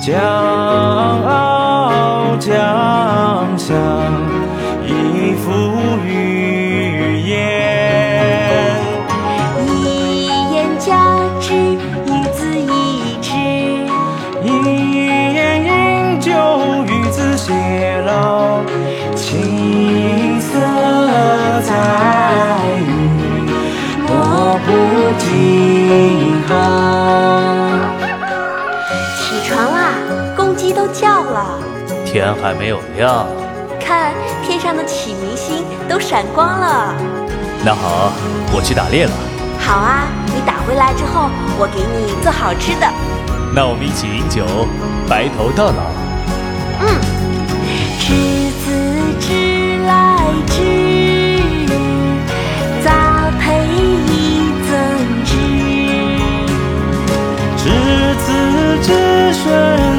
将傲将翔，一副语言，一言加之，与子一致，一言饮酒，与子偕老，琴瑟在御，莫不惊寒。起床啦，公鸡都叫了，天还没有亮。看，天上的启明星都闪光了。那好，我去打猎了。好啊，你打回来之后，我给你做好吃的。那我们一起饮酒，白头到老。执子之来之，杂培以增之。执子之身。